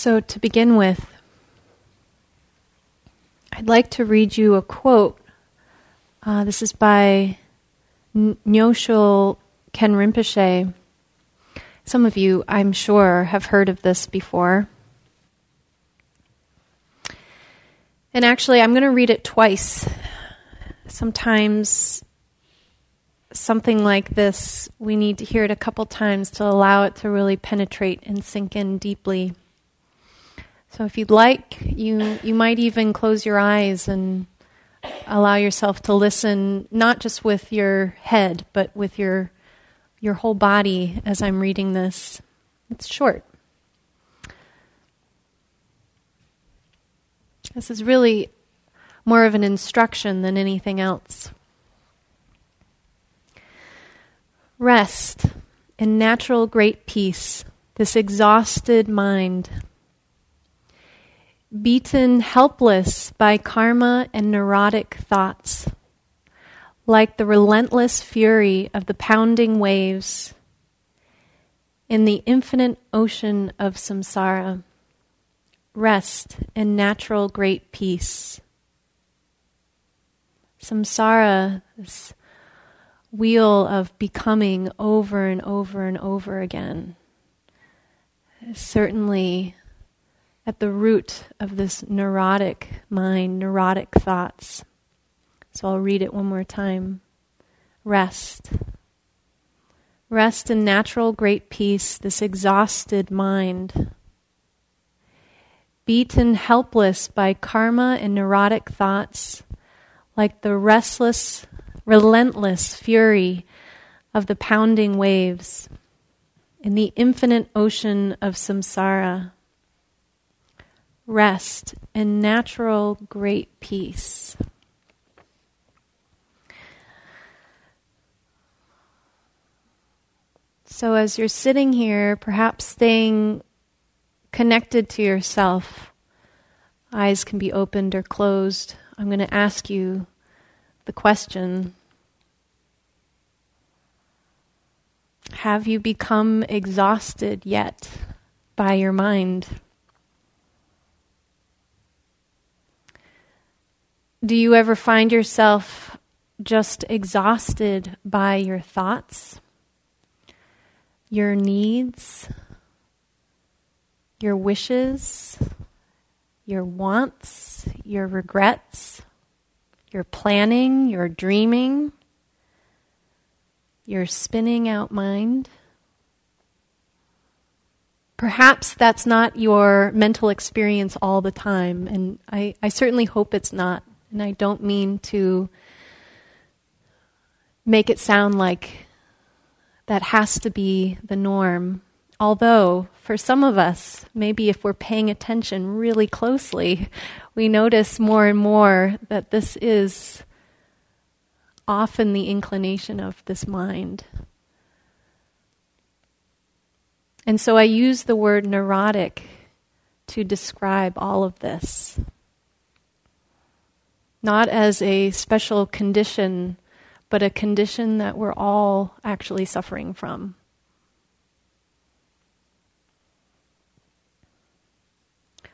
So to begin with, I'd like to read you a quote. This is by Nyoshul Ken Rinpoche. Some of you, I'm sure, have heard of this before. And actually, I'm going to read it twice. Sometimes something like this, we need to hear it a couple times to allow it to really penetrate and sink in deeply. So if you'd like, you might even close your eyes and allow yourself to listen, not just with your head, but with your whole body as I'm reading this. It's short. This is really more of an instruction than anything else. Rest in natural great peace, this exhausted mind, beaten helpless by karma and neurotic thoughts, like the relentless fury of the pounding waves in the infinite ocean of samsara. Rest in natural great peace. Samsara, this wheel of becoming over and over and over again, is certainly at the root of this neurotic mind, neurotic thoughts. So I'll read it one more time. Rest. Rest in natural great peace, this exhausted mind, beaten helpless by karma and neurotic thoughts, like the restless, relentless fury of the pounding waves in the infinite ocean of samsara. Rest in natural great peace. So as you're sitting here, perhaps staying connected to yourself, eyes can be opened or closed. I'm going to ask you the question, have you become exhausted yet by your mind? Do you ever find yourself just exhausted by your thoughts, your needs, your wishes, your wants, your regrets, your planning, your dreaming, your spinning out mind? Perhaps that's not your mental experience all the time, and I certainly hope it's not. And I don't mean to make it sound like that has to be the norm. Although, for some of us, maybe if we're paying attention really closely, we notice more and more that this is often the inclination of this mind. And so I use the word neurotic to describe all of this. Not as a special condition, but a condition that we're all actually suffering from.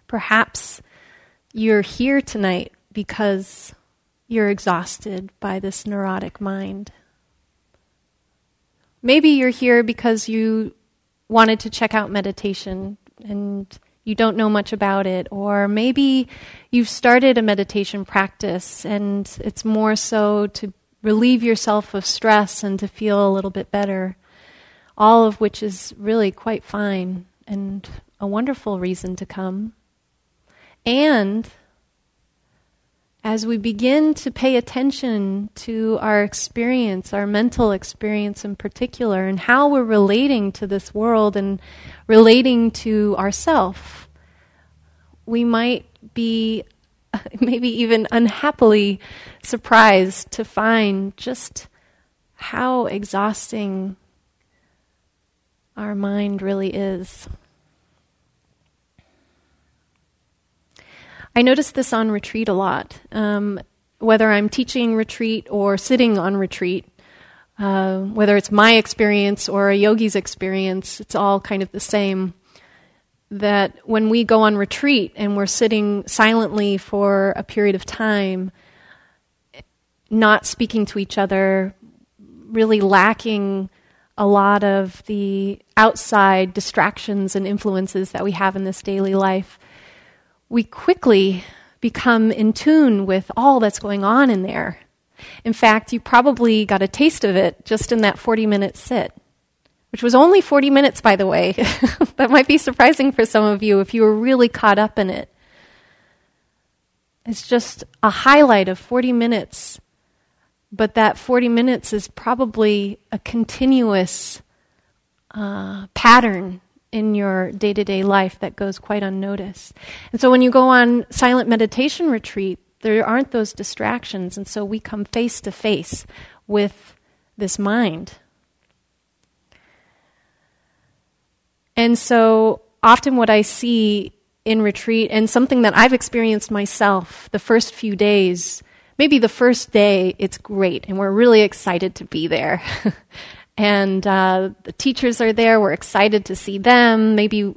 Perhaps you're here tonight because you're exhausted by this neurotic mind. Maybe you're here because you wanted to check out meditation and you don't know much about it, or maybe you've started a meditation practice and it's more so to relieve yourself of stress and to feel a little bit better, all of which is really quite fine and a wonderful reason to come. And as we begin to pay attention to our experience, our mental experience in particular, and how we're relating to this world and relating to ourself, we might be maybe even unhappily surprised to find just how exhausting our mind really is. I notice this on retreat a lot, whether I'm teaching retreat or sitting on retreat, whether it's my experience or a yogi's experience, it's all kind of the same. that when we go on retreat and we're sitting silently for a period of time, not speaking to each other, really lacking a lot of the outside distractions and influences that we have in this daily life, we quickly become in tune with all that's going on in there. In fact, you probably got a taste of it just in that 40-minute sit, which was only 40 minutes, by the way. That might be surprising for some of you if you were really caught up in it. It's just a highlight of 40 minutes, but that 40 minutes is probably a continuous pattern in your day-to-day life that goes quite unnoticed. And so when you go on silent meditation retreat, there aren't those distractions, and so we come face to face with this mind. And so often what I see in retreat, and something that I've experienced myself the first few days, maybe the first day it's great, and we're really excited to be there. And the teachers are there, we're excited to see them, maybe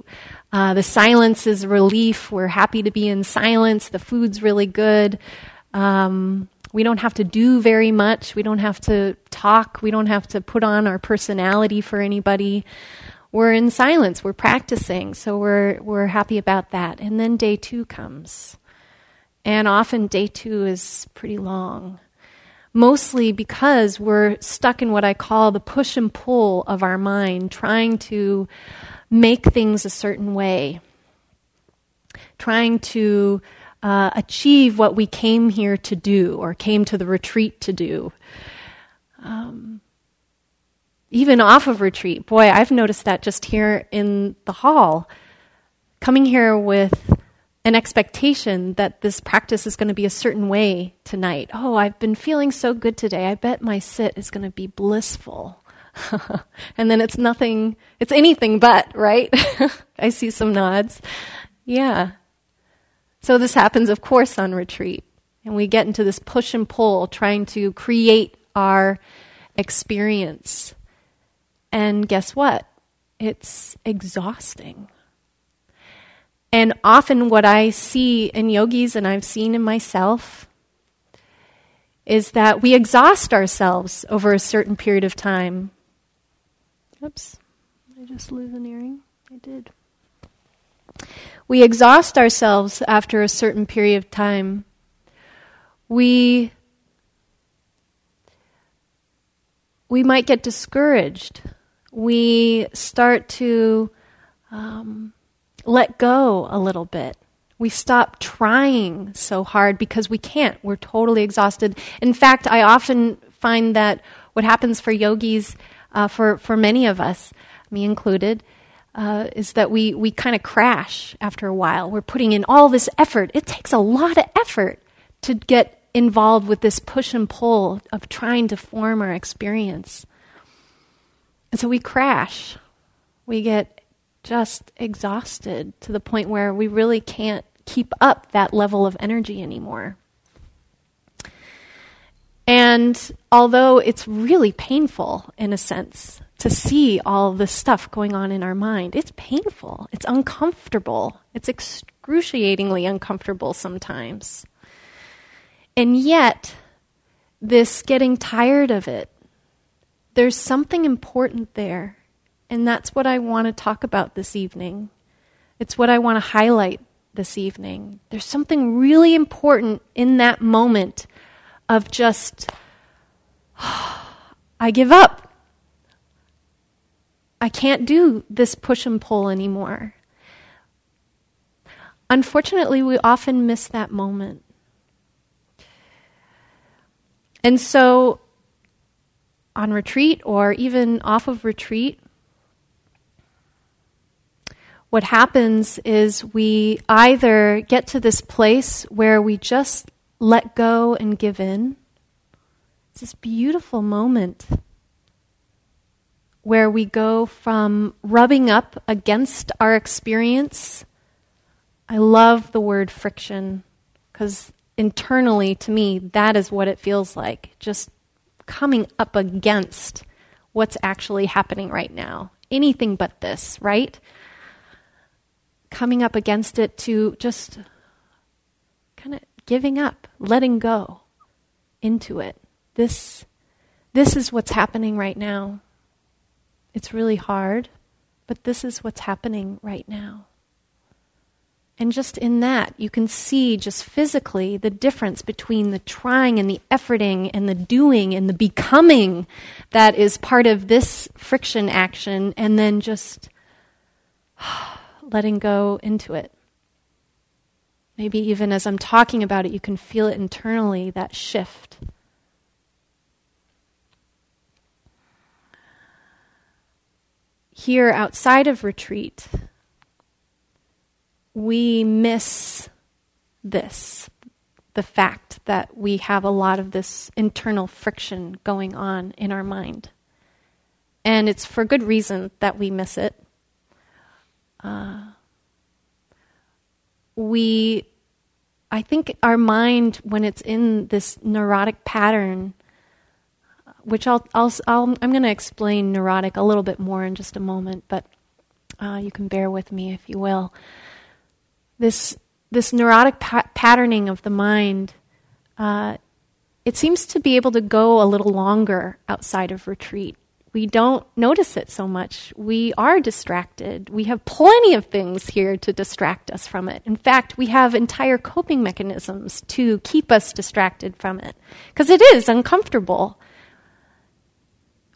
the silence is relief. We're happy to be in silence. The food's really good. We don't have to do very much. We don't have to talk. We don't have to put on our personality for anybody. We're in silence. We're practicing. So we're happy about that. And then day two comes. And often day two is pretty long, mostly because we're stuck in what I call the push and pull of our mind, trying to make things a certain way, trying to achieve what we came here to do or came to the retreat to do. Even off of retreat, boy, I've noticed that just here in the hall, coming here with an expectation that this practice is going to be a certain way tonight. Oh, I've been feeling so good today. I bet my sit is going to be blissful. And then it's nothing, it's anything but, right? I see some nods. Yeah. So this happens, of course, on retreat. And we get into this push and pull, trying to create our experience. And guess what? It's exhausting. And often what I see in yogis, and I've seen in myself, is that we exhaust ourselves over a certain period of time. Oops, I just lose an earring. I did. We exhaust ourselves after a certain period of time. We might get discouraged. We start to let go a little bit. We stop trying so hard because we can't. We're totally exhausted. In fact, I often find that what happens for yogis, for many of us, me included, is that we kind of crash after a while. We're putting in all this effort. It takes a lot of effort to get involved with this push and pull of trying to form our experience. And so we crash. We get just exhausted to the point where we really can't keep up that level of energy anymore. And although it's really painful, in a sense, to see all this stuff going on in our mind, it's painful, it's uncomfortable, it's excruciatingly uncomfortable sometimes. And yet, this getting tired of it, there's something important there. And that's what I want to talk about this evening. It's what I want to highlight this evening. There's something really important in that moment of just, oh, I give up. I can't do this push and pull anymore. Unfortunately, we often miss that moment. And so on retreat or even off of retreat, what happens is we either get to this place where we just let go and give in. It's this beautiful moment where we go from rubbing up against our experience. I love the word friction, because internally to me, that is what it feels like, just coming up against what's actually happening right now. Anything but this, right? coming up against it, to just kind of giving up, letting go into it. This is what's happening right now. It's really hard, but this is what's happening right now. And just in that, you can see just physically the difference between the trying and the efforting and the doing and the becoming that is part of this friction action, and then just letting go into it. Maybe even as I'm talking about it, you can feel it internally, that shift. Here outside of retreat, we miss this, the fact that we have a lot of this internal friction going on in our mind. And it's for good reason that we miss it. I think our mind, when it's in this neurotic pattern, which I'm going to explain neurotic a little bit more in just a moment, but you can bear with me if you will. This neurotic patterning of the mind, it seems to be able to go a little longer outside of retreat. We don't notice it so much. We are distracted. We have plenty of things here to distract us from it. In fact, we have entire coping mechanisms to keep us distracted from it, because it is uncomfortable.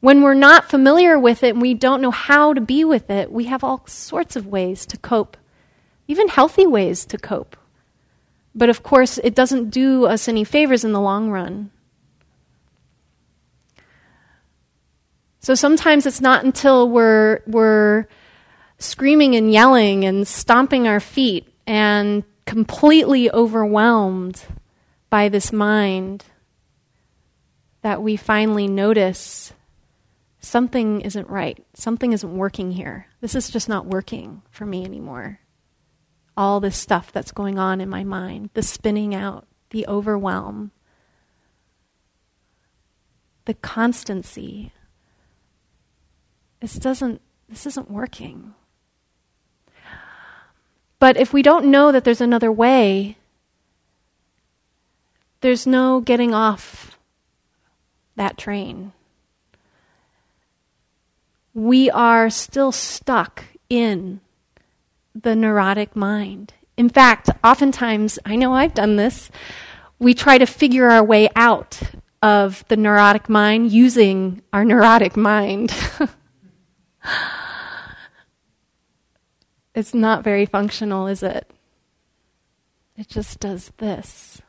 When we're not familiar with it and we don't know how to be with it, we have all sorts of ways to cope, even healthy ways to cope. But of course, it doesn't do us any favors in the long run. So sometimes it's not until we're screaming and yelling and stomping our feet and completely overwhelmed by this mind that we finally notice something isn't right. Something isn't working here. This is just not working for me anymore. All this stuff that's going on in my mind, the spinning out, the overwhelm, the constancy. This isn't working. But if we don't know that there's another way, there's no getting off that train. We are still stuck in the neurotic mind. In fact, oftentimes, I know I've done this, we try to figure our way out of the neurotic mind using our neurotic mind. It's not very functional, is it? It just does this.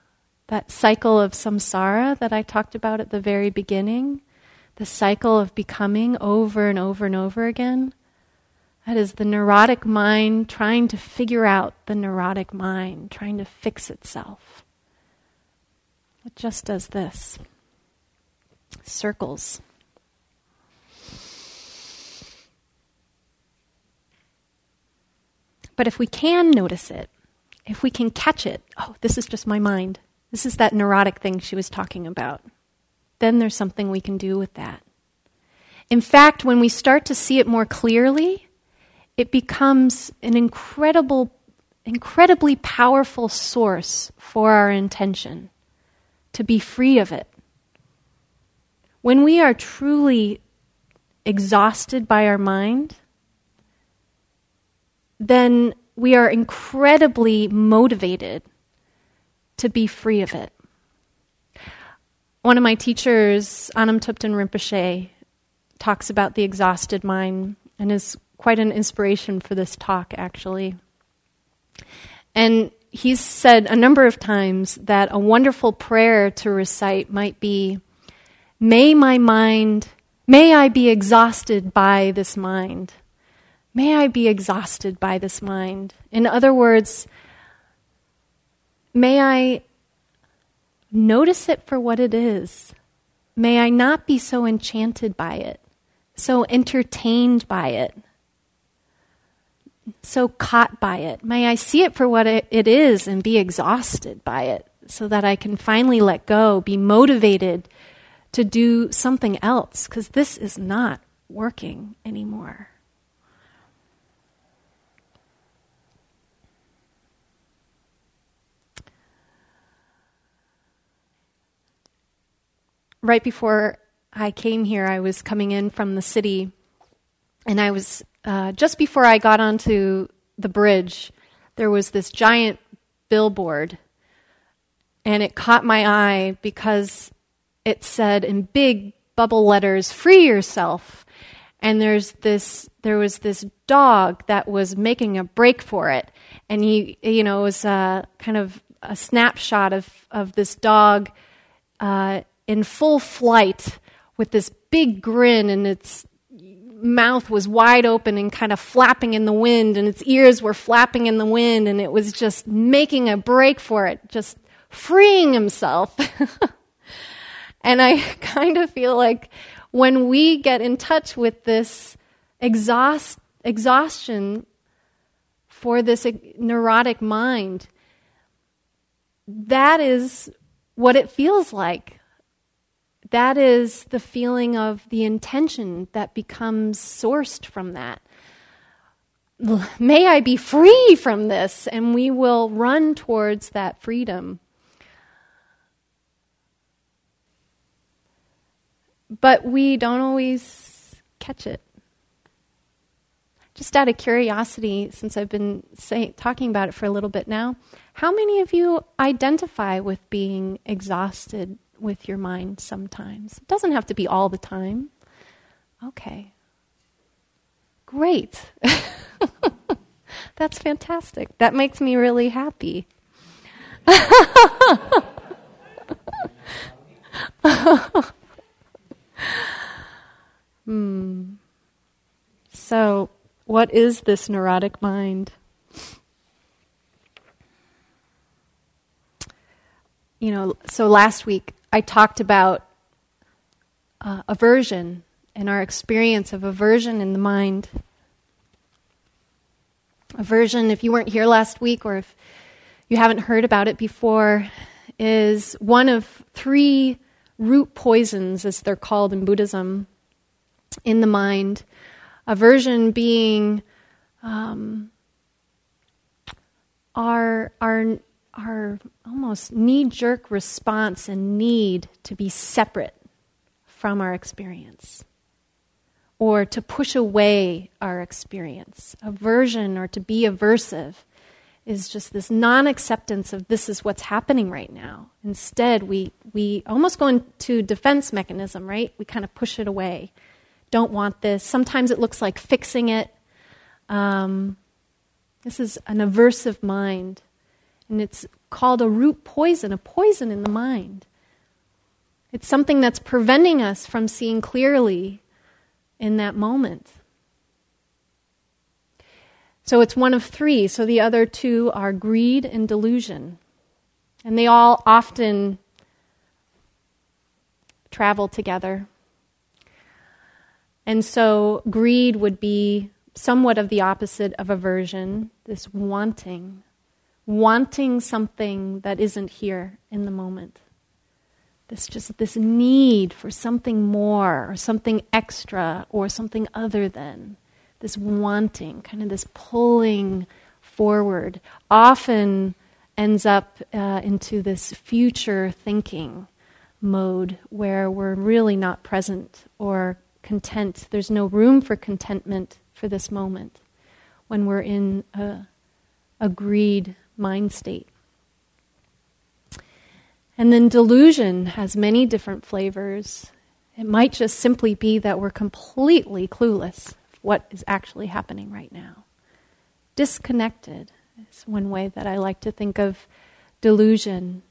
That cycle of samsara that I talked about at the very beginning, the cycle of becoming over and over and over again, that is the neurotic mind trying to figure out the neurotic mind, trying to fix itself. It just does this. Circles. But if we can notice it, if we can catch it, oh, this is just my mind. This is that neurotic thing she was talking about. Then there's something we can do with that. In fact, when we start to see it more clearly, it becomes an incredibly powerful source for our intention, to be free of it. When we are truly exhausted by our mind, then we are incredibly motivated to be free of it. One of my teachers, Anam Thupten Rinpoche, talks about the exhausted mind and is quite an inspiration for this talk, actually. And he's said a number of times that a wonderful prayer to recite might be, may I be exhausted by this mind. May I be exhausted by this mind. In other words, may I notice it for what it is. May I not be so enchanted by it, so entertained by it, so caught by it. May I see it for what it is and be exhausted by it, so that I can finally let go, be motivated to do something else, because this is not working anymore. right before I came here, I was coming in from the city, and I was, just before I got onto the bridge, there was this giant billboard, and it caught my eye because it said in big bubble letters, "Free yourself." And there was this dog that was making a break for it, and he, it was kind of a snapshot of this dog in full flight with this big grin, and its mouth was wide open and kind of flapping in the wind, and its ears were flapping in the wind, and it was just making a break for it, just freeing himself. And I kind of feel like when we get in touch with this exhaustion for this neurotic mind, that is what it feels like. That is the feeling of the intention that becomes sourced from that. May I be free from this, and we will run towards that freedom. But we don't always catch it. Just out of curiosity, since I've been talking about it for a little bit now, how many of you identify with being exhausted with your mind sometimes? It doesn't have to be all the time. Okay. Great. That's fantastic. That makes me really happy. So, what is this neurotic mind? So last week I talked about aversion and our experience of aversion in the mind. Aversion, if you weren't here last week or if you haven't heard about it before, is one of three root poisons, as they're called in Buddhism, in the mind. Aversion being our almost knee-jerk response and need to be separate from our experience, or to push away our experience. Aversion, or to be aversive, is just this non-acceptance of this is what's happening right now. Instead, we almost go into defense mechanism, right? We kind of push it away. Don't want this. Sometimes it looks like fixing it. This is an aversive mind. And it's called a root poison, a poison in the mind. It's something that's preventing us from seeing clearly in that moment. So it's one of three. So the other two are greed and delusion. And they all often travel together. And so greed would be somewhat of the opposite of aversion, this wanting something that isn't here in the moment. This need for something more or something extra or something other than. This wanting, kind of this pulling forward, often ends up into this future thinking mode where we're really not present or content. There's no room for contentment for this moment when we're in a greed mind state. And then delusion has many different flavors. It might just simply be that we're completely clueless of what is actually happening right now. Disconnected is one way that I like to think of delusion.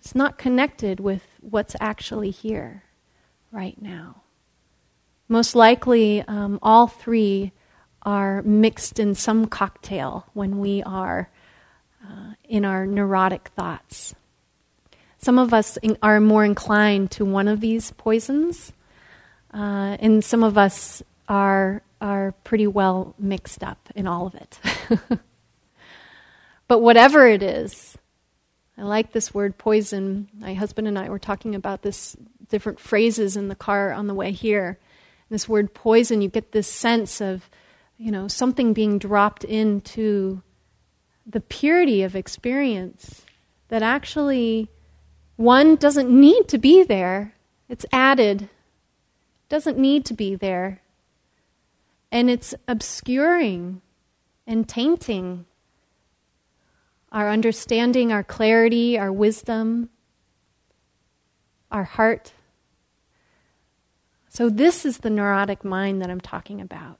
It's not connected with what's actually here right now. Most likely, all three are mixed in some cocktail when we are in our neurotic thoughts. Some of us are more inclined to one of these poisons, and some of us are pretty well mixed up in all of it. But whatever it is, I like this word poison. My husband and I were talking about this, different phrases in the car on the way here. And this word poison, you get this sense of something being dropped into the purity of experience that actually One doesn't need to be there. It's added. Doesn't need to be there. And it's obscuring and tainting our understanding, our clarity, our wisdom, our heart. So this is the neurotic mind that I'm talking about.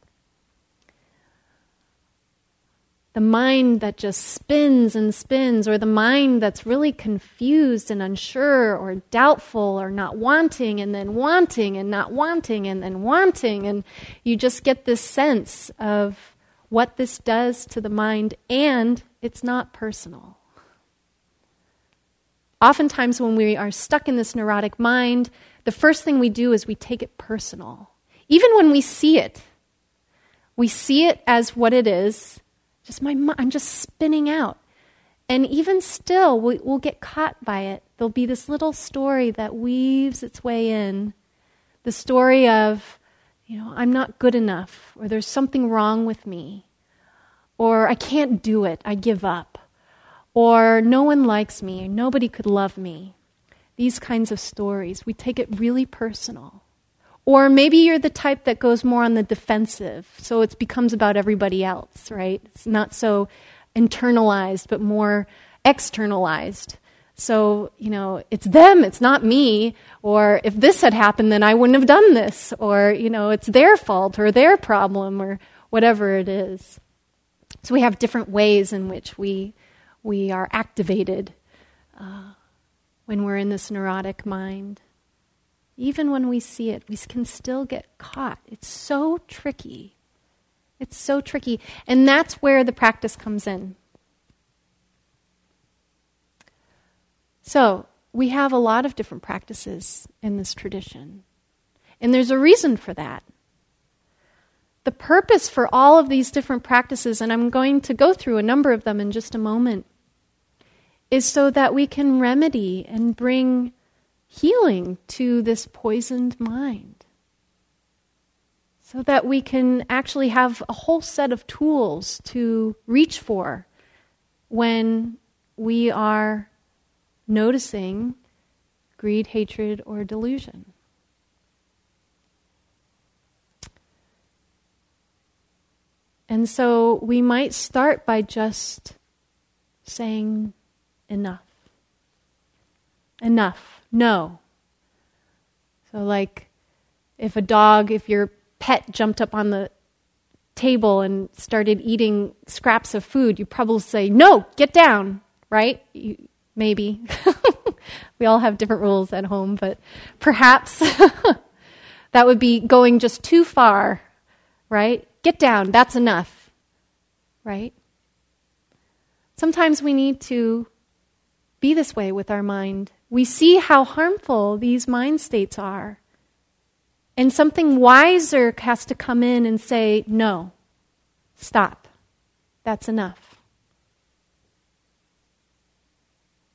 The mind that just spins and spins, or the mind that's really confused and unsure or doubtful or not wanting and then wanting and not wanting and then wanting. And you just get this sense of what this does to the mind, and it's not personal. Oftentimes when we are stuck in this neurotic mind, the first thing we do is we take it personal. Even when we see it as what it is. Just my mind, I'm just spinning out. And even still, we'll get caught by it. There'll be this little story that weaves its way in. The story of, I'm not good enough, or there's something wrong with me, or I can't do it, I give up, or no one likes me, or nobody could love me. These kinds of stories, we take it really personal. Or maybe you're the type that goes more on the defensive, so it becomes about everybody else, right? It's not so internalized, but more externalized. So, it's them, it's not me, or if this had happened, then I wouldn't have done this, or, it's their fault or their problem or whatever it is. So we have different ways in which we are activated when we're in this neurotic mind. Even when we see it, we can still get caught. It's so tricky. It's so tricky. And that's where the practice comes in. So we have a lot of different practices in this tradition. And there's a reason for that. The purpose for all of these different practices, and I'm going to go through a number of them in just a moment, is so that we can remedy and bring healing to this poisoned mind, so that we can actually have a whole set of tools to reach for when we are noticing greed, hatred, or delusion. And so we might start by just saying enough. Enough. No. So like if your pet jumped up on the table and started eating scraps of food, you probably say, no, get down, right? Maybe. We all have different rules at home, but perhaps that would be going just too far, right? Get down, that's enough, right? Sometimes we need to be this way with our mind. We see how harmful these mind states are. And something wiser has to come in and say, no, stop. That's enough.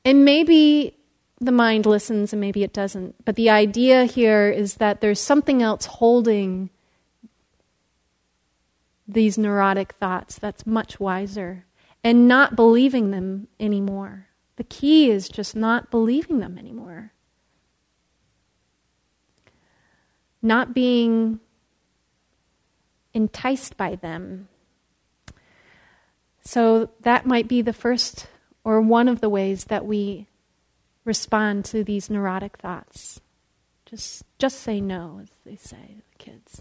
And maybe the mind listens and maybe it doesn't. But the idea here is that there's something else holding these neurotic thoughts that's much wiser, and not believing them anymore. The key is just not believing them anymore. Not being enticed by them. So that might be the first or one of the ways that we respond to these neurotic thoughts. Just say no, as they say to the kids.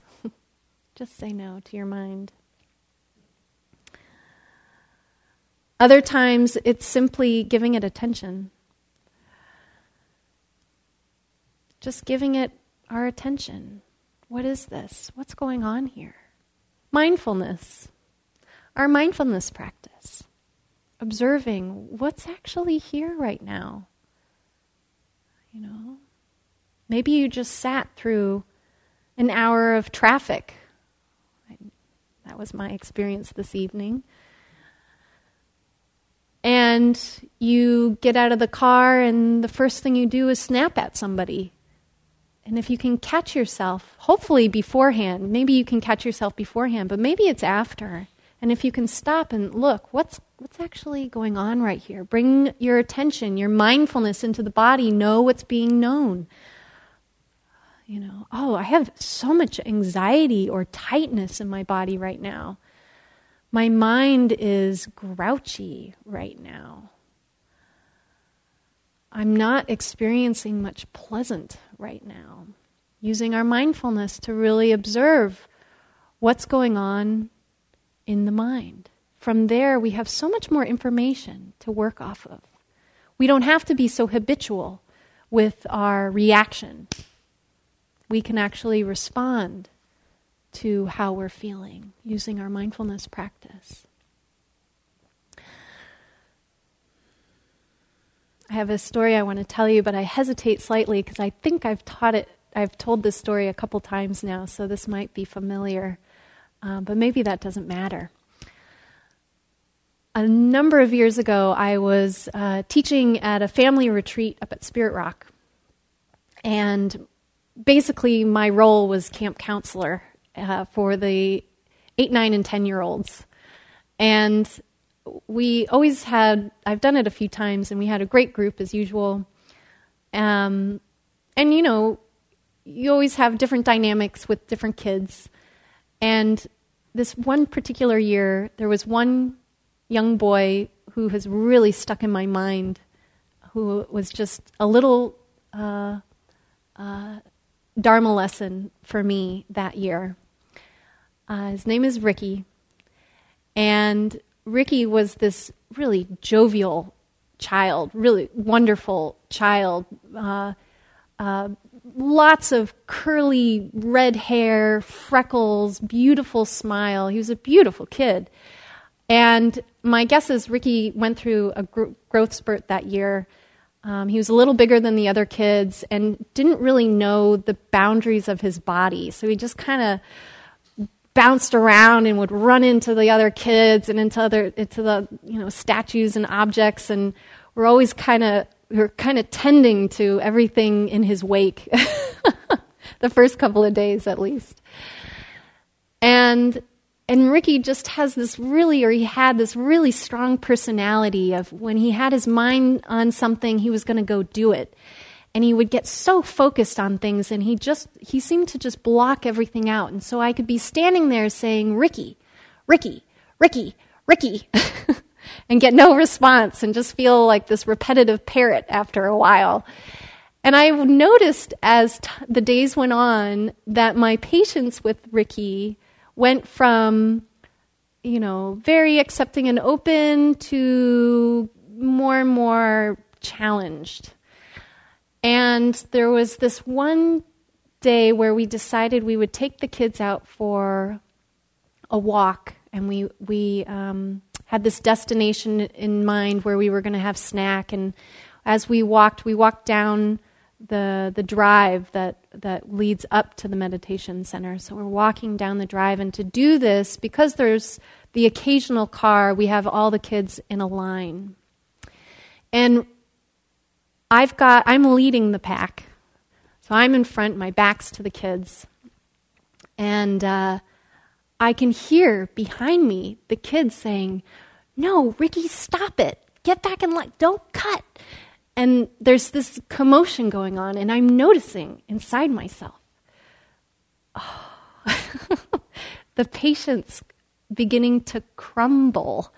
Just say no to your mind. Other times, it's simply giving it attention. Just giving it our attention. What is this? What's going on here? Mindfulness. Our mindfulness practice. Observing what's actually here right now. Maybe you just sat through an hour of traffic. That was my experience this evening. And you get out of the car and the first thing you do is snap at somebody. And if you can catch yourself, hopefully beforehand, but maybe it's after. And if you can stop and look, what's actually going on right here? Bring your attention, your mindfulness into the body. Know what's being known. You know, oh, I have so much anxiety or tightness in my body right now. My mind is grouchy right now. I'm not experiencing much pleasant right now. Using our mindfulness to really observe what's going on in the mind. From there, we have so much more information to work off of. We don't have to be so habitual with our reaction. We can actually respond to how we're feeling using our mindfulness practice. I have a story I want to tell you, but I hesitate slightly because I think I've told this story a couple times now, so this might be familiar, but maybe that doesn't matter. A number of years ago, I was teaching at a family retreat up at Spirit Rock, and basically, my role was camp counselor for the 8, 9, and 10-year-olds. And we always had, I've done it a few times, and we had a great group as usual. And, you know, you always have different dynamics with different kids. And this one particular year, there was one young boy who has really stuck in my mind, who was just a little... Dharma lesson for me that year. His name is Ricky. And Ricky was this really jovial child, really wonderful child. Lots of curly red hair, freckles, beautiful smile. He was a beautiful kid. And my guess is Ricky went through a growth spurt that year. He was a little bigger than the other kids and didn't really know the boundaries of his body. So he just kind of bounced around and would run into the other kids and into the statues and objects. And we were kind of tending to everything in his wake, the first couple of days at least. And Ricky just has he had this really strong personality of when he had his mind on something, he was going to go do it. And he would get so focused on things, and he seemed to just block everything out. And so I could be standing there saying, Ricky, Ricky, Ricky, Ricky, and get no response and just feel like this repetitive parrot after a while. And I noticed as the days went on that my patience with Ricky went from, very accepting and open to more and more challenged. And there was this one day where we decided we would take the kids out for a walk, and we had this destination in mind where we were going to have snack. And as we walked down the drive that leads up to the meditation center. So we're walking down the drive, and to do this, because there's the occasional car, we have all the kids in a line. And I'm leading the pack. So I'm in front, my back's to the kids. And I can hear behind me the kids saying, "No, Ricky, stop it. Get back in line. Don't cut." And there's this commotion going on, and I'm noticing inside myself, the patience beginning to crumble.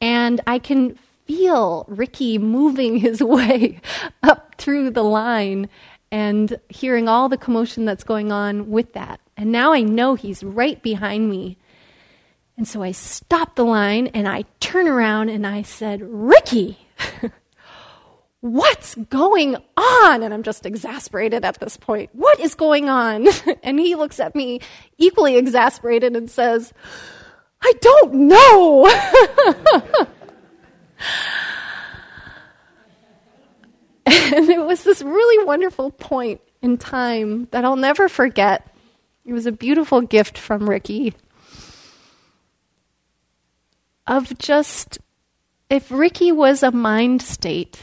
And I can feel Ricky moving his way up through the line and hearing all the commotion that's going on with that. And now I know he's right behind me. And so I stop the line, and I turn around, and I said, "Ricky!" "What's going on?" And I'm just exasperated at this point. "What is going on?" And he looks at me equally exasperated and says, "I don't know." And it was this really wonderful point in time that I'll never forget. It was a beautiful gift from Ricky of just... if Ricky was a mind state,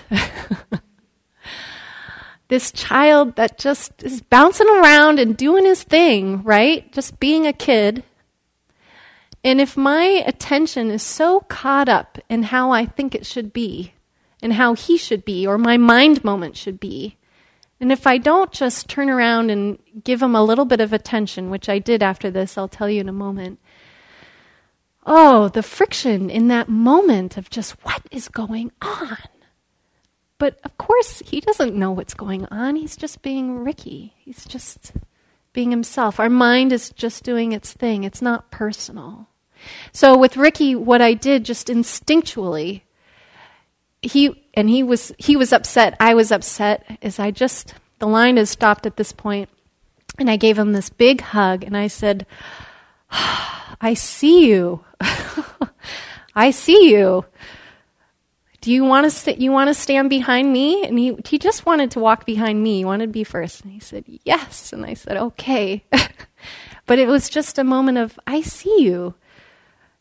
this child that just is bouncing around and doing his thing, right? Just being a kid. And if my attention is so caught up in how I think it should be, and how he should be, or my mind moment should be, and if I don't just turn around and give him a little bit of attention, which I did after this, I'll tell you in a moment, oh, the friction in that moment of just what is going on. But of course, he doesn't know what's going on. He's just being Ricky. He's just being himself. Our mind is just doing its thing. It's not personal. So with Ricky, what I did just instinctually, he was upset, I was upset, is I just, the line has stopped at this point, and I gave him this big hug, and I said, I see you. I see you. Do you want to stand behind me? And he just wanted to walk behind me. He wanted to be first. And he said, yes. And I said, okay. But it was just a moment of, I see you.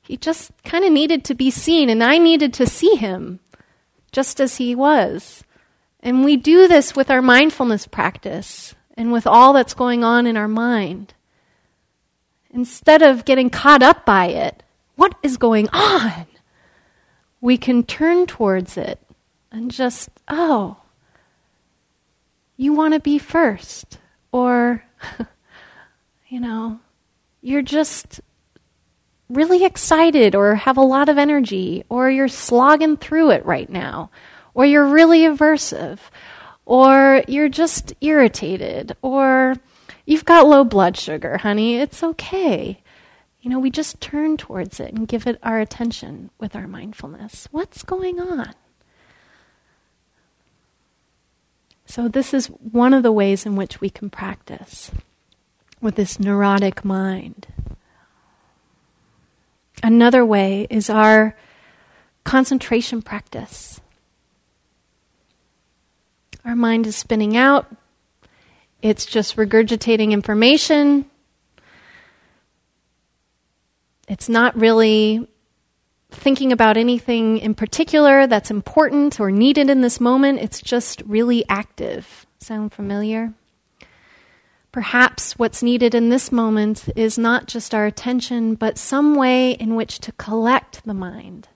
He just kind of needed to be seen, and I needed to see him just as he was. And we do this with our mindfulness practice and with all that's going on in our mind. Instead of getting caught up by it, what is going on? We can turn towards it and just, oh, you want to be first. Or, you're just really excited or have a lot of energy, or you're slogging through it right now, or you're really aversive, or you're just irritated, or you've got low blood sugar, honey. It's okay. We just turn towards it and give it our attention with our mindfulness. What's going on? So this is one of the ways in which we can practice with this neurotic mind. Another way is our concentration practice. Our mind is spinning out. It's just regurgitating information. It's not really thinking about anything in particular that's important or needed in this moment. It's just really active. Sound familiar? Perhaps what's needed in this moment is not just our attention, but some way in which to collect the mind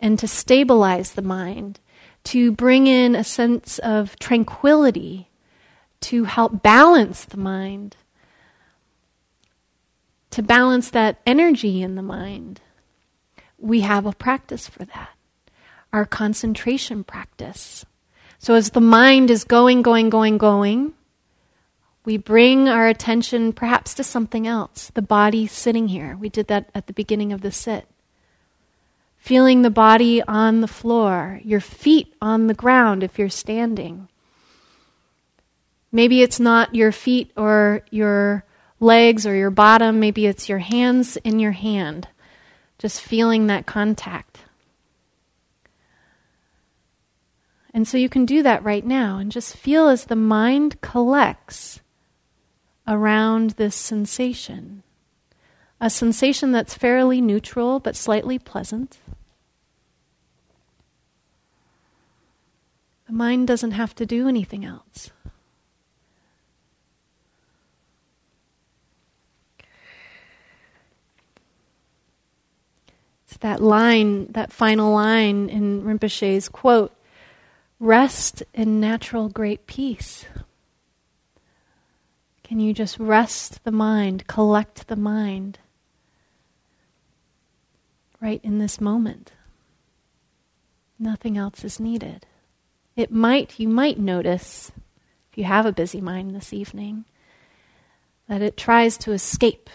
and to stabilize the mind, to bring in a sense of tranquility, to help balance the mind, to balance that energy in the mind. We have a practice for that, our concentration practice. So as the mind is going, we bring our attention perhaps to something else, the body sitting here. We did that at the beginning of the sit. Feeling the body on the floor, your feet on the ground if you're standing. Maybe it's not your feet or your legs or your bottom, maybe it's your hands in your hand, just feeling that contact. And so you can do that right now and just feel as the mind collects around this sensation, a sensation that's fairly neutral but slightly pleasant. The mind doesn't have to do anything else. That line, that final line in Rinpoche's quote, rest in natural great peace. Can you just rest the mind, collect the mind right in this moment? Nothing else is needed. You might notice, if you have a busy mind this evening, that it tries to escape.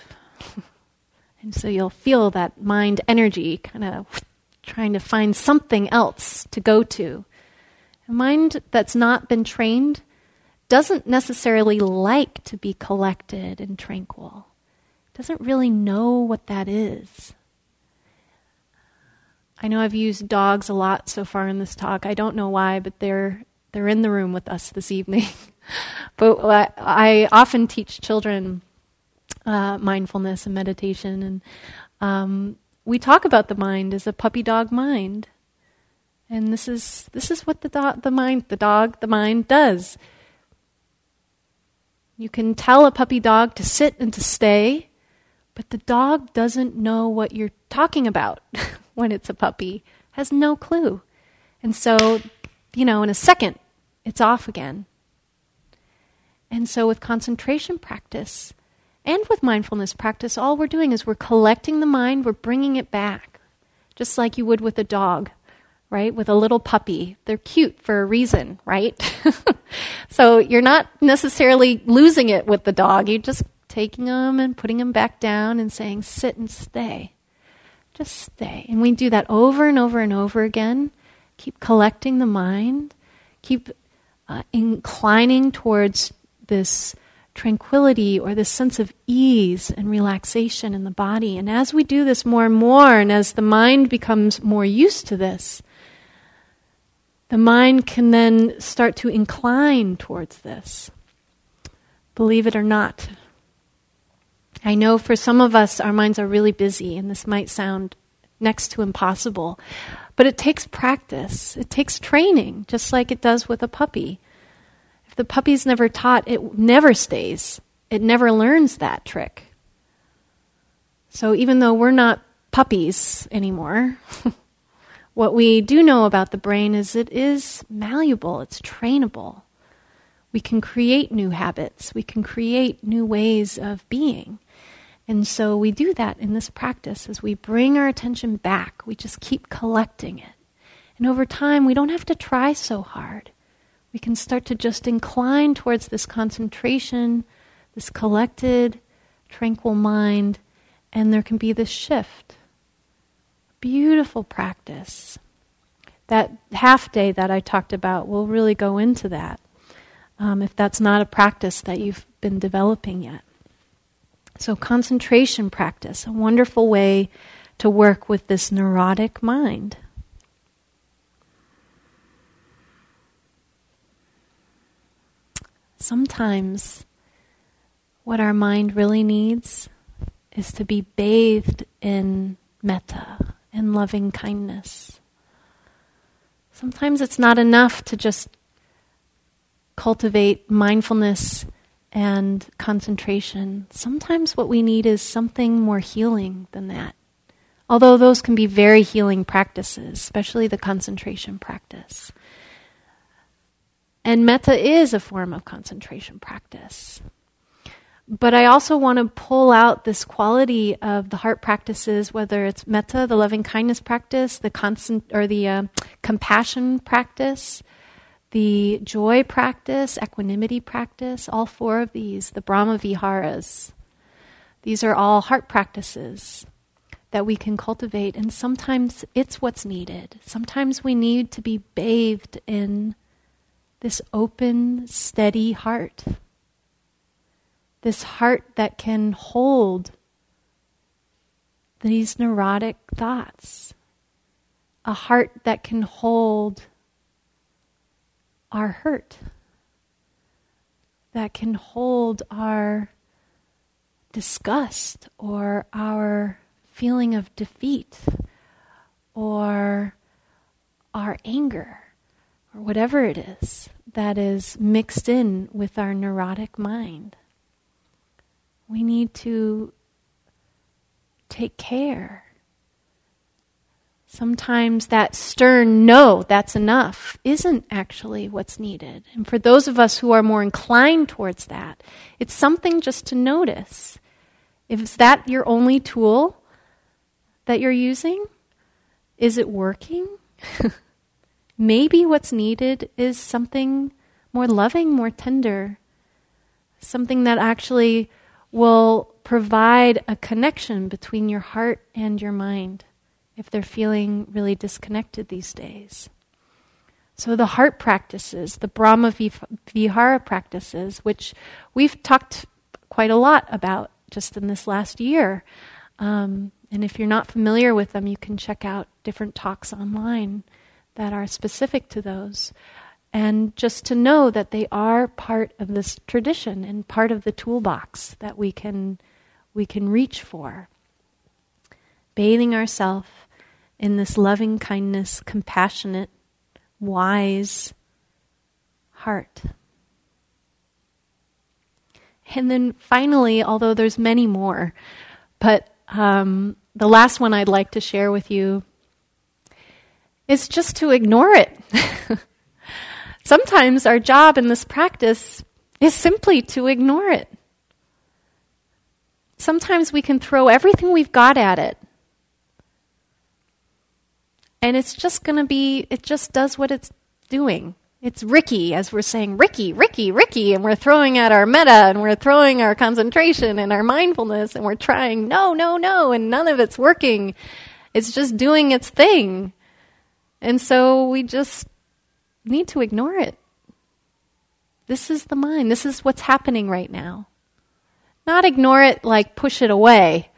And so you'll feel that mind energy kind of trying to find something else to go to. A mind that's not been trained doesn't necessarily like to be collected and tranquil. Doesn't really know what that is. I know I've used dogs a lot so far in this talk. I don't know why, but they're in the room with us this evening. But I often teach children mindfulness and meditation, and we talk about the mind as a puppy dog mind, and this is what the mind does. You can tell a puppy dog to sit and to stay, But the dog doesn't know what you're talking about when it's a puppy, has no clue. And so, in a second, it's off again. And so with concentration practice and with mindfulness practice, all we're doing is we're collecting the mind, we're bringing it back, just like you would with a dog, right? With a little puppy. They're cute for a reason, right? So you're not necessarily losing it with the dog. You're just taking them and putting them back down and saying, sit and stay. Just stay. And we do that over and over and over again. Keep collecting the mind. Keep inclining towards this tranquility or this sense of ease and relaxation in the body. And as we do this more and more, and as the mind becomes more used to this, the mind can then start to incline towards this. Believe it or not. I know for some of us, our minds are really busy, and this might sound next to impossible, but it takes practice. It takes training, just like it does with a puppy. If the puppy's never taught, it never stays. It never learns that trick. So even though we're not puppies anymore, what we do know about the brain is it is malleable, it's trainable. We can create new habits. We can create new ways of being. And so we do that in this practice as we bring our attention back. We just keep collecting it. And over time, we don't have to try so hard. We can start to just incline towards this concentration, this collected, tranquil mind, and there can be this shift. Beautiful practice. That half day that I talked about, we'll really go into that, if that's not a practice that you've been developing yet. So concentration practice, a wonderful way to work with this neurotic mind. Sometimes what our mind really needs is to be bathed in metta and loving kindness. Sometimes it's not enough to just cultivate mindfulness and concentration. Sometimes what we need is something more healing than that. Although those can be very healing practices, especially the concentration practice. And metta is a form of concentration practice. But I also want to pull out this quality of the heart practices, whether it's metta, the loving kindness practice, the compassion practice, the joy practice, equanimity practice, all four of these, the Brahma-viharas. These are all heart practices that we can cultivate, and sometimes it's what's needed. Sometimes we need to be bathed in this open, steady heart, this heart that can hold these neurotic thoughts, a heart that can hold our hurt, that can hold our disgust or our feeling of defeat or our anger or whatever it is that is mixed in with our neurotic mind. We need to take care. Sometimes that stern no, that's enough, isn't actually what's needed. And for those of us who are more inclined towards that, it's something just to notice. If is that your only tool that you're using? Is it working? Maybe what's needed is something more loving, more tender, something that actually will provide a connection between your heart and your mind, if they're feeling really disconnected these days. So the heart practices, the Brahma-vihara practices, which we've talked quite a lot about just in this last year. And if you're not familiar with them, you can check out different talks online that are specific to those. And just to know that they are part of this tradition and part of the toolbox that we can reach for. Bathing ourselves in this loving kindness, compassionate, wise heart. And then finally, although there's many more, But the last one I'd like to share with you is just to ignore it. Sometimes our job in this practice is simply to ignore it. Sometimes we can throw everything we've got at it. And it's just going to be, it just does what it's doing. It's Ricky, as we're saying, Ricky, Ricky, Ricky, and we're throwing at our metta, and we're throwing our concentration and our mindfulness, and we're trying, no, no, no, and none of it's working. It's just doing its thing. And so we just need to ignore it. This is the mind. This is what's happening right now. Not ignore it like push it away.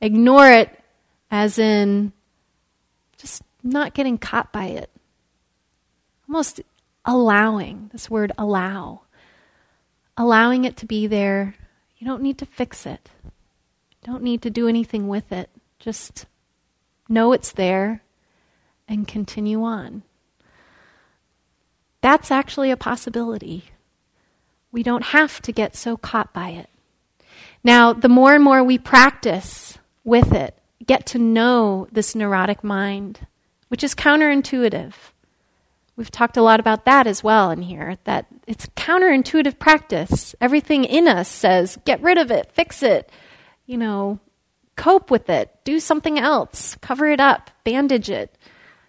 Ignore it as in just not getting caught by it. Almost allowing, this word allow. Allowing it to be there. You don't need to fix it. You don't need to do anything with it. Just know it's there and continue on. That's actually a possibility. We don't have to get so caught by it. Now, the more and more we practice with it, get to know this neurotic mind, which is counterintuitive. We've talked a lot about that as well in here, that it's counterintuitive practice. Everything in us says, get rid of it, fix it, you know, cope with it, do something else, cover it up, bandage it,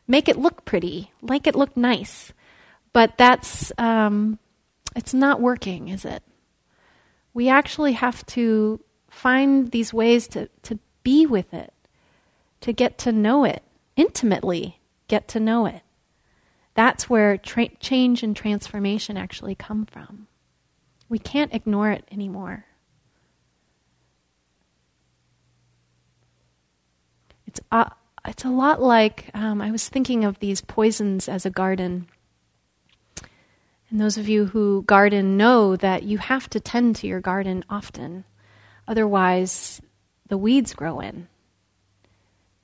make it look pretty, like it look nice. But that's, it's not working, is it? We actually have to find these ways to be with it, to get to know it, intimately get to know it. That's where change and transformation actually come from. We can't ignore it anymore. It's a lot like, I was thinking of these poisons as a garden. And those of you who garden know that you have to tend to your garden often. Otherwise, the weeds grow in.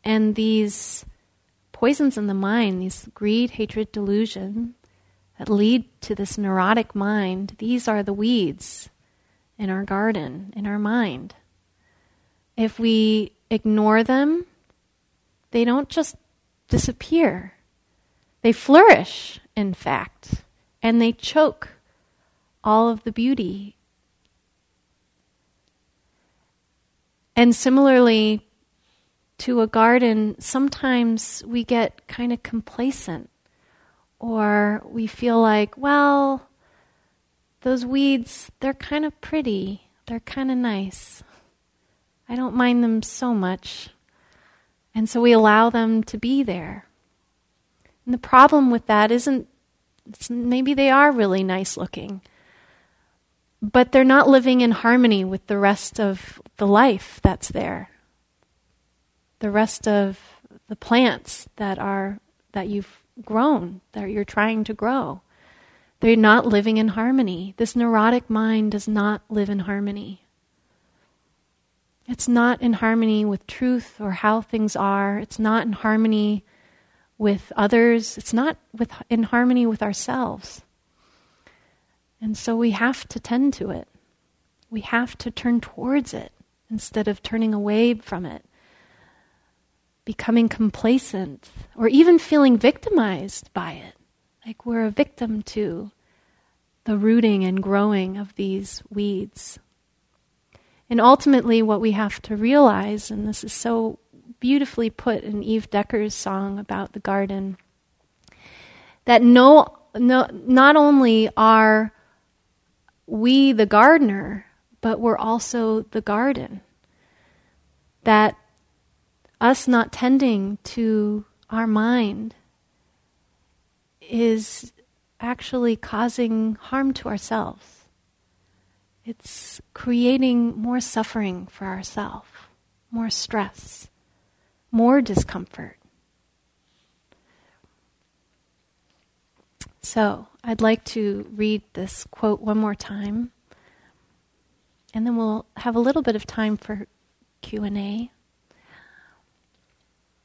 And these poisons in the mind, these greed, hatred, delusion, that lead to this neurotic mind, these are the weeds in our garden, in our mind. If we ignore them, they don't just disappear. They flourish, in fact. And they choke all of the beauty. And similarly to a garden, sometimes we get kind of complacent, or we feel like, well, those weeds, they're kind of pretty. They're kind of nice. I don't mind them so much. And so we allow them to be there. And the problem with that isn't, maybe they are really nice looking, but they're not living in harmony with the rest of the life that's there, the rest of the plants that you've grown, that you're trying to grow. They're not living in harmony. This neurotic mind does not live in harmony. It's not in harmony with truth or how things are. It's not in harmony with others. It's not in harmony with ourselves. And so we have to tend to it. We have to turn towards it instead of turning away from it, becoming complacent, or even feeling victimized by it. Like we're a victim to the rooting and growing of these weeds. And ultimately what we have to realize, and this is so beautifully put in Eve Decker's song about the garden, that not only are we the gardener, but we're also the garden. That us not tending to our mind is actually causing harm to ourselves. It's creating more suffering for ourselves, more stress, more discomfort. So I'd like to read this quote one more time, and then we'll have a little bit of time for Q&A.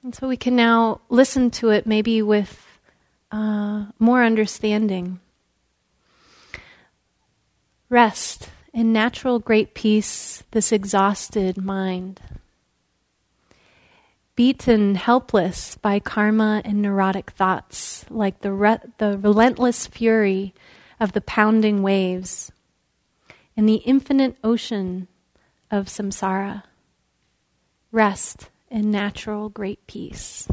And so we can now listen to it maybe with more understanding. Rest in natural great peace, this exhausted mind. beaten helpless by karma and neurotic thoughts, like the relentless fury of the pounding waves in the infinite ocean of samsara. Rest in natural great peace.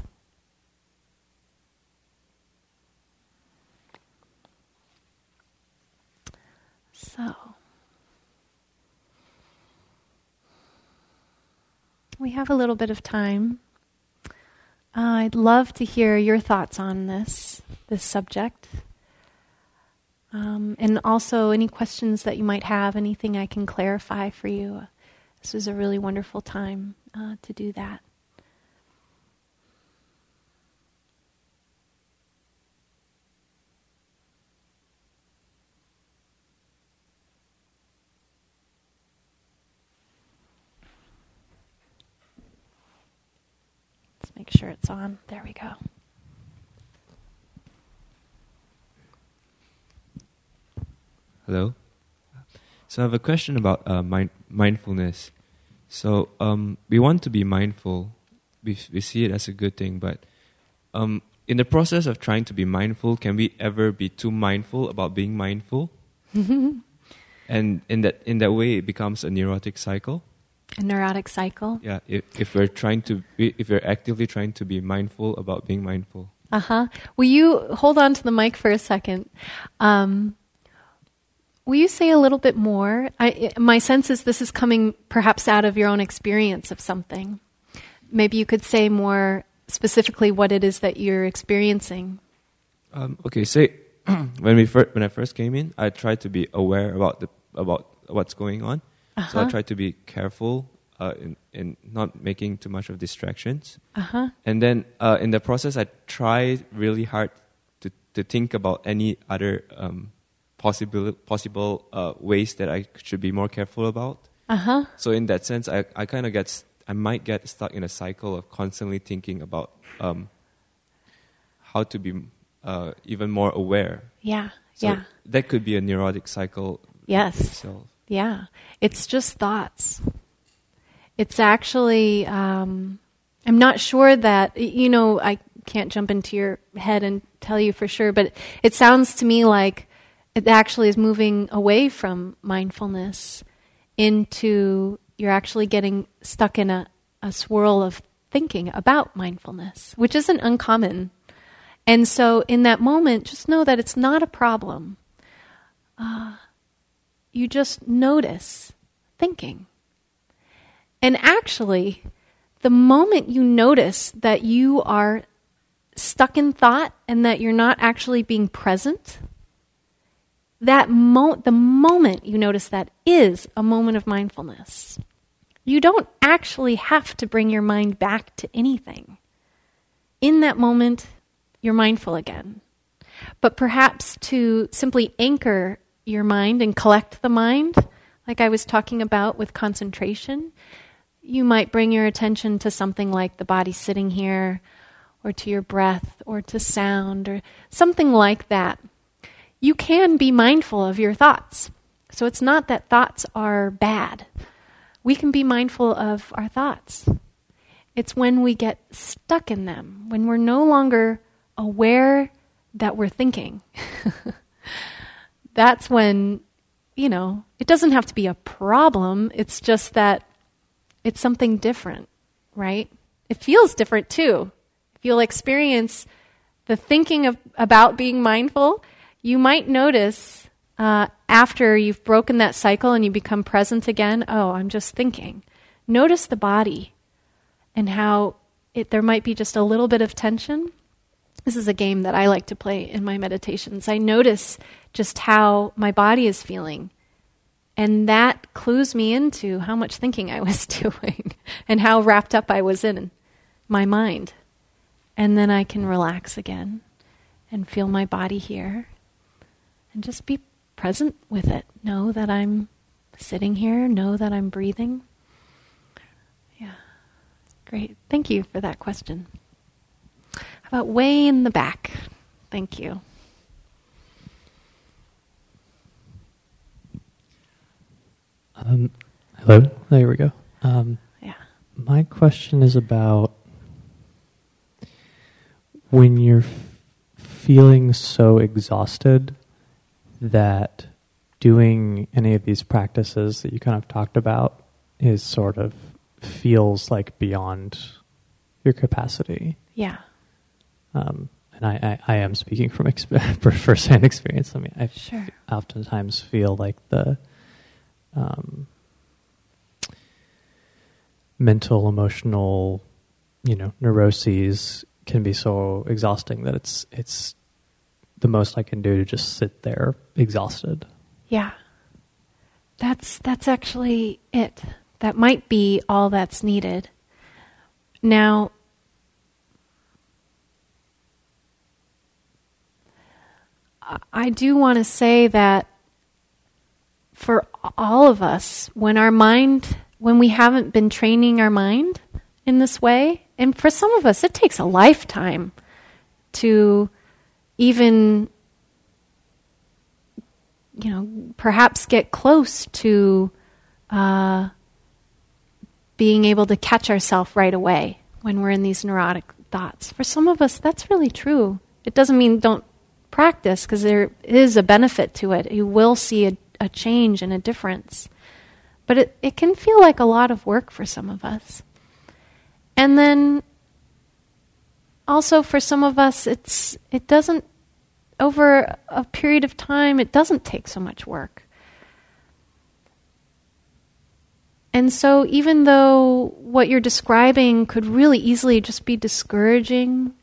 So, we have a little bit of time. I'd love to hear your thoughts on this subject. And also any questions that you might have, anything I can clarify for you. This was a really wonderful time to do that. Make sure it's on. There we go. Hello. So I have a question about mindfulness. So we want to be mindful. We see it as a good thing, but in the process of trying to be mindful, can we ever be too mindful about being mindful? And in that way, it becomes a neurotic cycle. A neurotic cycle? Yeah, if we're actively trying to be mindful about being mindful. Will you hold on to the mic for a second? Will you say a little bit more? My sense is this is coming perhaps out of your own experience of something. Maybe you could say more specifically what it is that you're experiencing. Okay, say when I first came in, I tried to be aware about what's going on. So I try to be careful in not making too much of distractions. And then in the process, I try really hard to think about any other possible ways that I should be more careful about. So in that sense, I kind of might get stuck in a cycle of constantly thinking about how to be even more aware. Yeah. That could be a neurotic cycle. Yes. Itself. Yeah, it's just thoughts. It's actually, I'm not sure that, I can't jump into your head and tell you for sure, but it sounds to me like it actually is moving away from mindfulness into you're actually getting stuck in a swirl of thinking about mindfulness, which isn't uncommon. And so in that moment, just know that it's not a problem. You just notice thinking. And actually, the moment you notice that you are stuck in thought and that you're not actually being present, the moment you notice that is a moment of mindfulness. You don't actually have to bring your mind back to anything. In that moment, you're mindful again. But perhaps to simply anchor your mind and collect the mind, like I was talking about with concentration, you might bring your attention to something like the body sitting here, or to your breath, or to sound, or something like that. You can be mindful of your thoughts. So it's not that thoughts are bad. We can be mindful of our thoughts. It's when we get stuck in them, when we're no longer aware that we're thinking. That's when, it doesn't have to be a problem. It's just that it's something different, right? It feels different too. If you'll experience the thinking about being mindful, you might notice after you've broken that cycle and you become present again, oh, I'm just thinking. Notice the body and how there might be just a little bit of tension. This is a game that I like to play in my meditations. I notice just how my body is feeling. And that clues me into how much thinking I was doing and how wrapped up I was in my mind. And then I can relax again and feel my body here and just be present with it. Know that I'm sitting here. Know that I'm breathing. Yeah. Great. Thank you for that question. About way in the back. Thank you. Hello. There we go. My question is about when you're feeling so exhausted that doing any of these practices that you kind of talked about is sort of feels like beyond your capacity. Yeah. And I am speaking from firsthand experience. I mean, I oftentimes feel like the mental, emotional, neuroses can be so exhausting that it's the most I can do to just sit there exhausted. Yeah. That's actually it. That might be all that's needed. Now, I do want to say that for all of us, when we haven't been training our mind in this way, and for some of us, it takes a lifetime to even, perhaps get close to being able to catch ourselves right away when we're in these neurotic thoughts. For some of us, that's really true. It doesn't mean don't practice, because there is a benefit to it. You will see a change and a difference. But it can feel like a lot of work for some of us. And then also for some of us, it doesn't, over a period of time, it doesn't take so much work. And so even though what you're describing could really easily just be discouraging,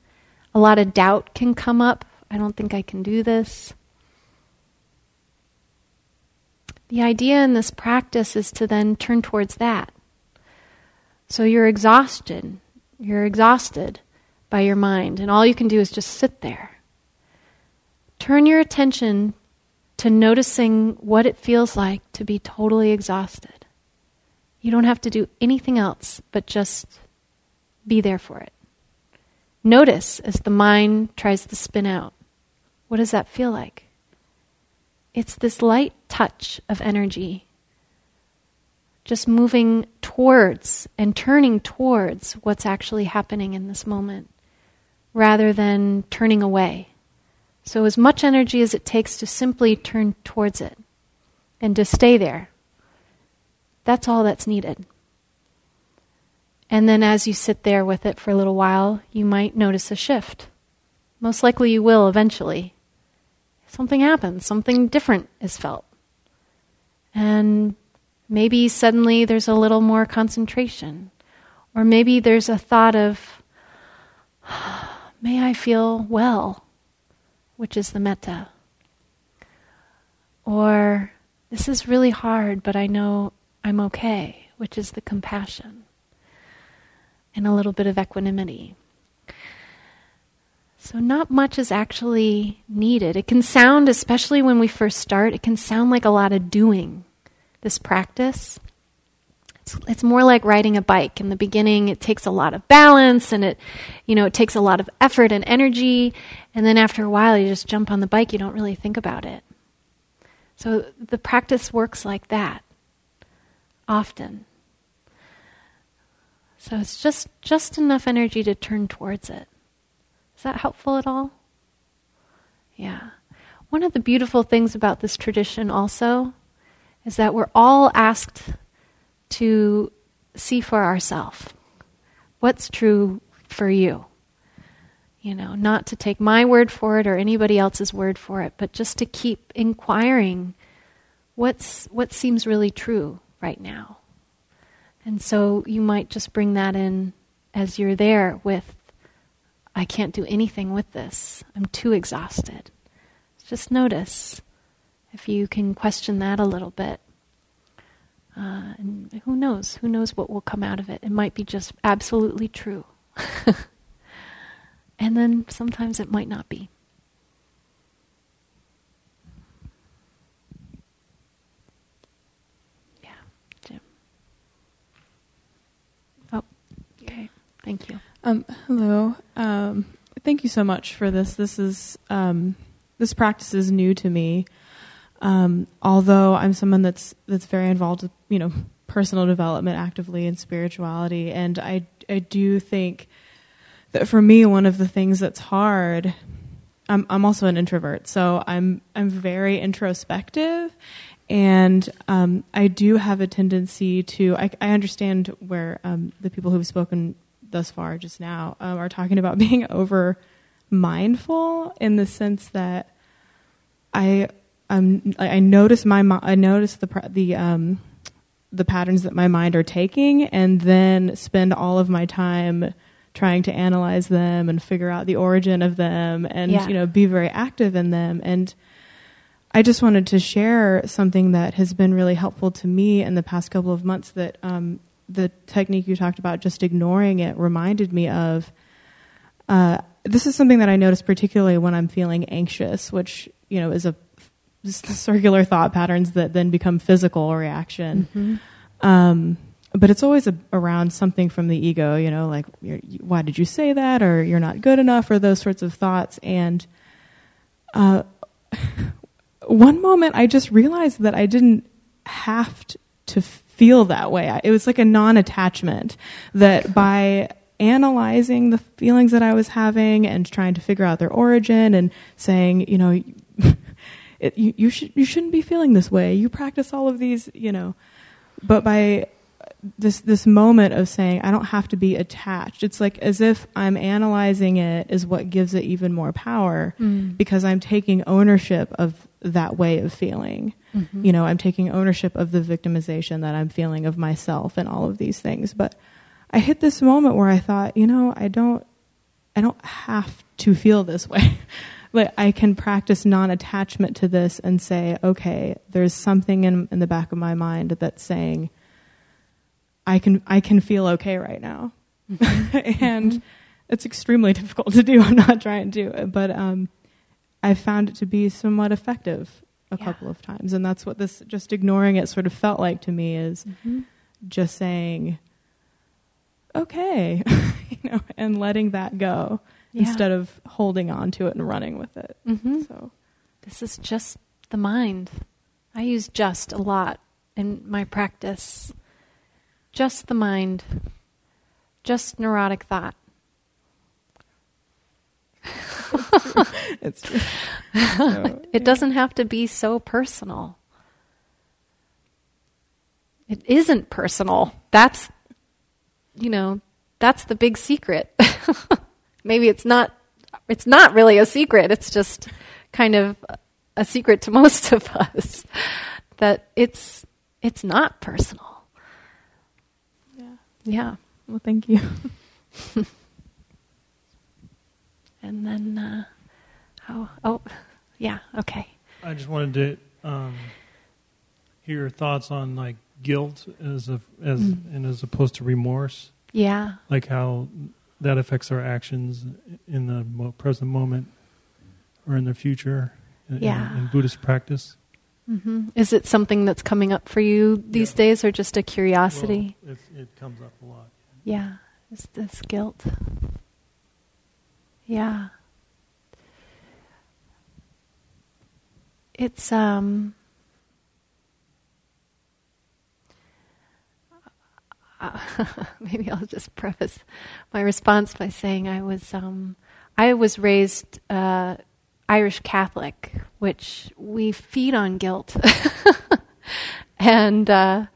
a lot of doubt can come up. I don't think I can do this. The idea in this practice is to then turn towards that. So you're exhausted. You're exhausted by your mind, and all you can do is just sit there. Turn your attention to noticing what it feels like to be totally exhausted. You don't have to do anything else but just be there for it. Notice as the mind tries to spin out. What does that feel like? It's this light touch of energy just moving towards and turning towards what's actually happening in this moment rather than turning away. So as much energy as it takes to simply turn towards it and to stay there, that's all that's needed. And then as you sit there with it for a little while, you might notice a shift. Most likely you will eventually. Something happens, something different is felt. And maybe suddenly there's a little more concentration. Or maybe there's a thought of, may I feel well? Which is the metta. Or, this is really hard, but I know I'm okay, which is the compassion. And a little bit of equanimity. So not much is actually needed. It can sound, especially when we first start, it can sound like a lot of doing. This practice, it's more like riding a bike. In the beginning, it takes a lot of balance, and it takes a lot of effort and energy. And then after a while, you just jump on the bike. You don't really think about it. So the practice works like that often. So it's just enough energy to turn towards it. Is that helpful at all? Yeah. One of the beautiful things about this tradition also is that we're all asked to see for ourselves what's true for you. Not to take my word for it or anybody else's word for it, but just to keep inquiring what seems really true right now. And so you might just bring that in as you're there with, I can't do anything with this. I'm too exhausted. Just notice. If you can question that a little bit. And who knows? Who knows what will come out of it? It might be just absolutely true. And then sometimes it might not be. Yeah, Jim. Oh, okay. Thank you. Hello. Thank you so much for this. This practice is new to me. Although I'm someone that's very involved with, personal development actively and spirituality. And I do think that for me, one of the things that's hard, I'm also an introvert, so I'm very introspective, and I do have a tendency to, I understand where the people who've spoken thus far just now are talking about being over mindful, in the sense that I notice the patterns that my mind are taking, and then spend all of my time trying to analyze them and figure out the origin of them, and be very active in them. And I just wanted to share something that has been really helpful to me in the past couple of months, that the technique you talked about, just ignoring it, reminded me of. This is something that I notice particularly when I'm feeling anxious, which is a circular thought patterns that then become physical reaction. Mm-hmm. But it's always around something from the ego, like, why did you say that? Or you're not good enough, or those sorts of thoughts. And one moment I just realized that I didn't have to feel that way. It was like a non-attachment, that by analyzing the feelings that I was having and trying to figure out their origin and saying, you shouldn't be feeling this way. You practice all of these, but by this moment of saying, I don't have to be attached. It's like as if I'm analyzing it is what gives it even more power, because I'm taking ownership of that way of feeling. Mm-hmm. I'm taking ownership of the victimization that I'm feeling of myself and all of these things. But I hit this moment where I thought, I don't have to feel this way. Like, I can practice non-attachment to this and say, okay, there's something in the back of my mind that's saying, I can feel okay right now. Mm-hmm. And it's extremely difficult to do. I'm not trying to do it, but I found it to be somewhat effective a couple of times. And that's what this, just ignoring it, sort of felt like to me, is just saying, okay, and letting that go instead of holding on to it and running with it. Mm-hmm. So this is just the mind. I use just a lot in my practice. Just the mind, just neurotic thought. It's true. So, it doesn't have to be so personal. It isn't personal. That's, that's the big secret. Maybe it's not really a secret. It's just kind of a secret to most of us that it's not personal. Yeah. Well, thank you. And then, yeah, okay. I just wanted to hear your thoughts on, like, guilt and as opposed to remorse. Yeah. Like how that affects our actions in the present moment or in the future in Buddhist practice. Mm-hmm. Is it something that's coming up for you these days, or just a curiosity? Well, it comes up a lot. Yeah, is this guilt? Yeah. It's, maybe I'll just preface my response by saying I was raised Irish Catholic, which we feed on guilt. And I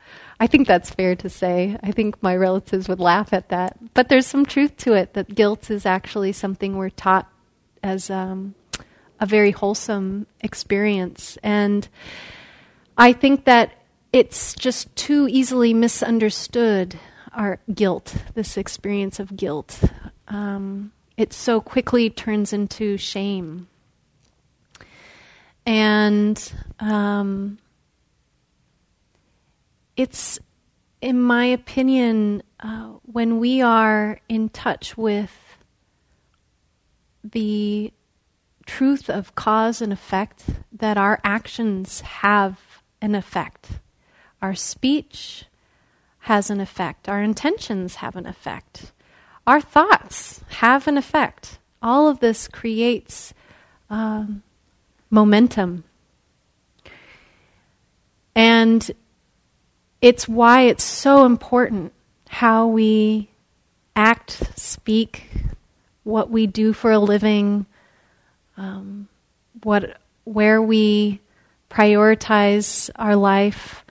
think that's fair to say. I think my relatives would laugh at that. But there's some truth to it, that guilt is actually something we're taught as a very wholesome experience. And I think that it's just too easily misunderstood, our guilt, this experience of guilt. It so quickly turns into shame. And it's, in my opinion, when we are in touch with the truth of cause and effect, that our actions have an effect. Our speech has an effect. Our intentions have an effect. Our thoughts have an effect. All of this creates momentum. And it's why it's so important how we act, speak, what we do for a living, where we prioritize our life,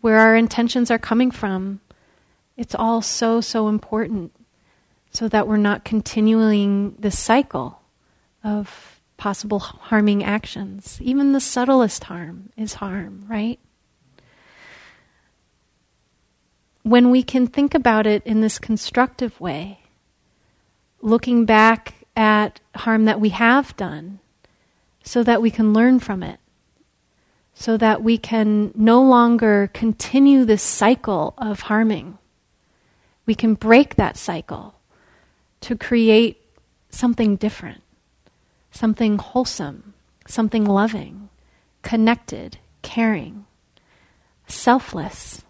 where our intentions are coming from. It's all so, so important so that we're not continuing this cycle of possible harming actions. Even the subtlest harm is harm, right? When we can think about it in this constructive way, looking back at harm that we have done so that we can learn from it, so that we can no longer continue this cycle of harming. We can break that cycle to create something different, something wholesome, something loving, connected, caring, selfless.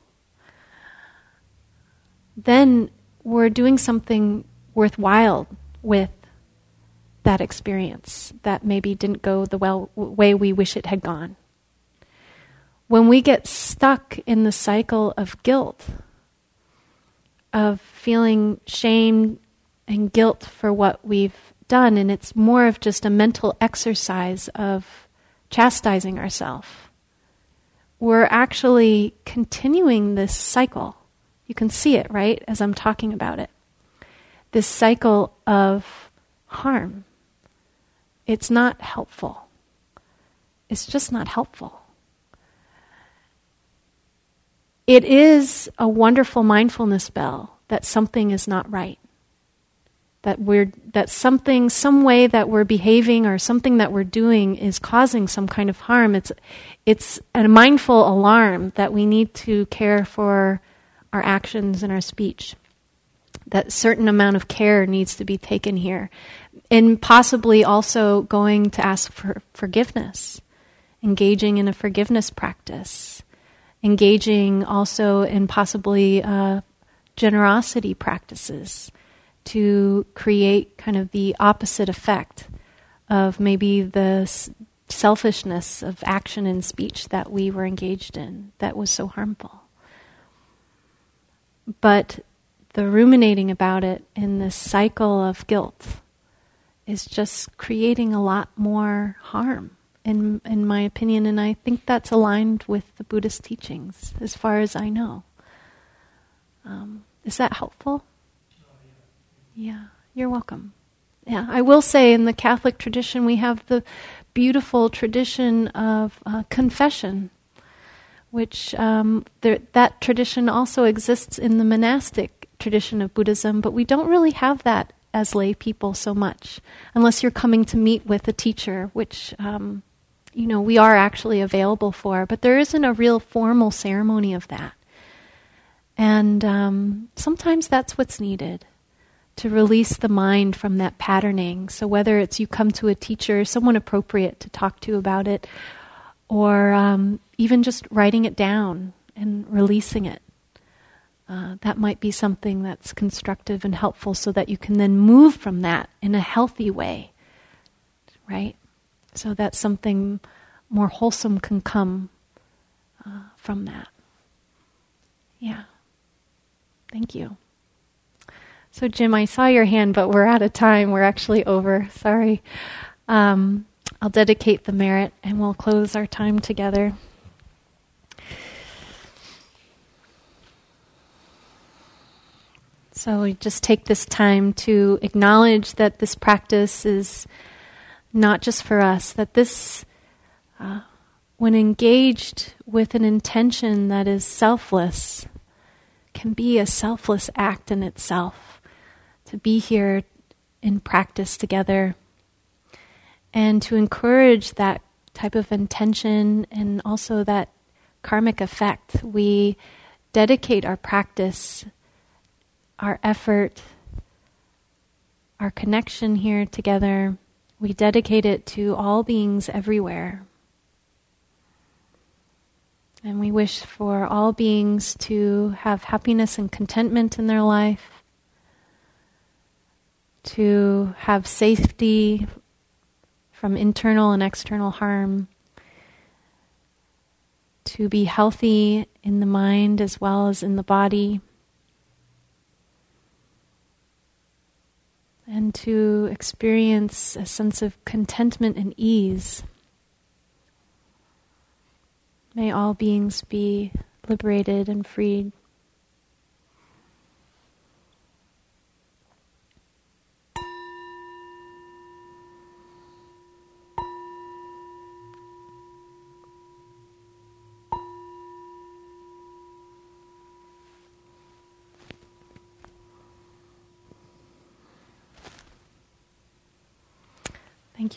Then we're doing something worthwhile with that experience that maybe didn't go the way we wish it had gone. When we get stuck in the cycle of guilt, of feeling shame and guilt for what we've done, and it's more of just a mental exercise of chastising ourselves, we're actually continuing this cycle. You can see it, right, as I'm talking about it. This cycle of harm. It's not helpful. It's just not helpful. It is a wonderful mindfulness bell that something is not right. That something, some way that we're behaving or something that we're doing is causing some kind of harm. It's a mindful alarm that we need to care for our actions and our speech. That certain amount of care needs to be taken here. And possibly also going to ask for forgiveness, engaging in a forgiveness practice, engaging also in possibly generosity practices, to create kind of the opposite effect of maybe the selfishness of action and speech that we were engaged in that was so harmful. But the ruminating about it in this cycle of guilt is just creating a lot more harm, in my opinion, and I think that's aligned with the Buddhist teachings, as far as I know. Is that helpful? Yeah, you're welcome. Yeah, I will say in the Catholic tradition, we have the beautiful tradition of confession, which that tradition also exists in the monastic tradition of Buddhism, but we don't really have that as lay people so much, unless you're coming to meet with a teacher, which we are actually available for, but there isn't a real formal ceremony of that. And sometimes that's what's needed, to release the mind from that patterning. So whether it's you come to a teacher, someone appropriate to talk to about it, or even just writing it down and releasing it, that might be something that's constructive and helpful so that you can then move from that in a healthy way, right? So that something more wholesome can come from that. Yeah. Thank you. So Jim, I saw your hand, but we're out of time. We're actually over. Sorry. I'll dedicate the merit and we'll close our time together. So we just take this time to acknowledge that this practice is not just for us, that this, when engaged with an intention that is selfless, can be a selfless act in itself. To be here in practice together and to encourage that type of intention and also that karmic effect. We dedicate our practice, our effort, our connection here together. We dedicate it to all beings everywhere. And we wish for all beings to have happiness and contentment in their life, to have safety from internal and external harm, to be healthy in the mind as well as in the body, and to experience a sense of contentment and ease. May all beings be liberated and freed. Thank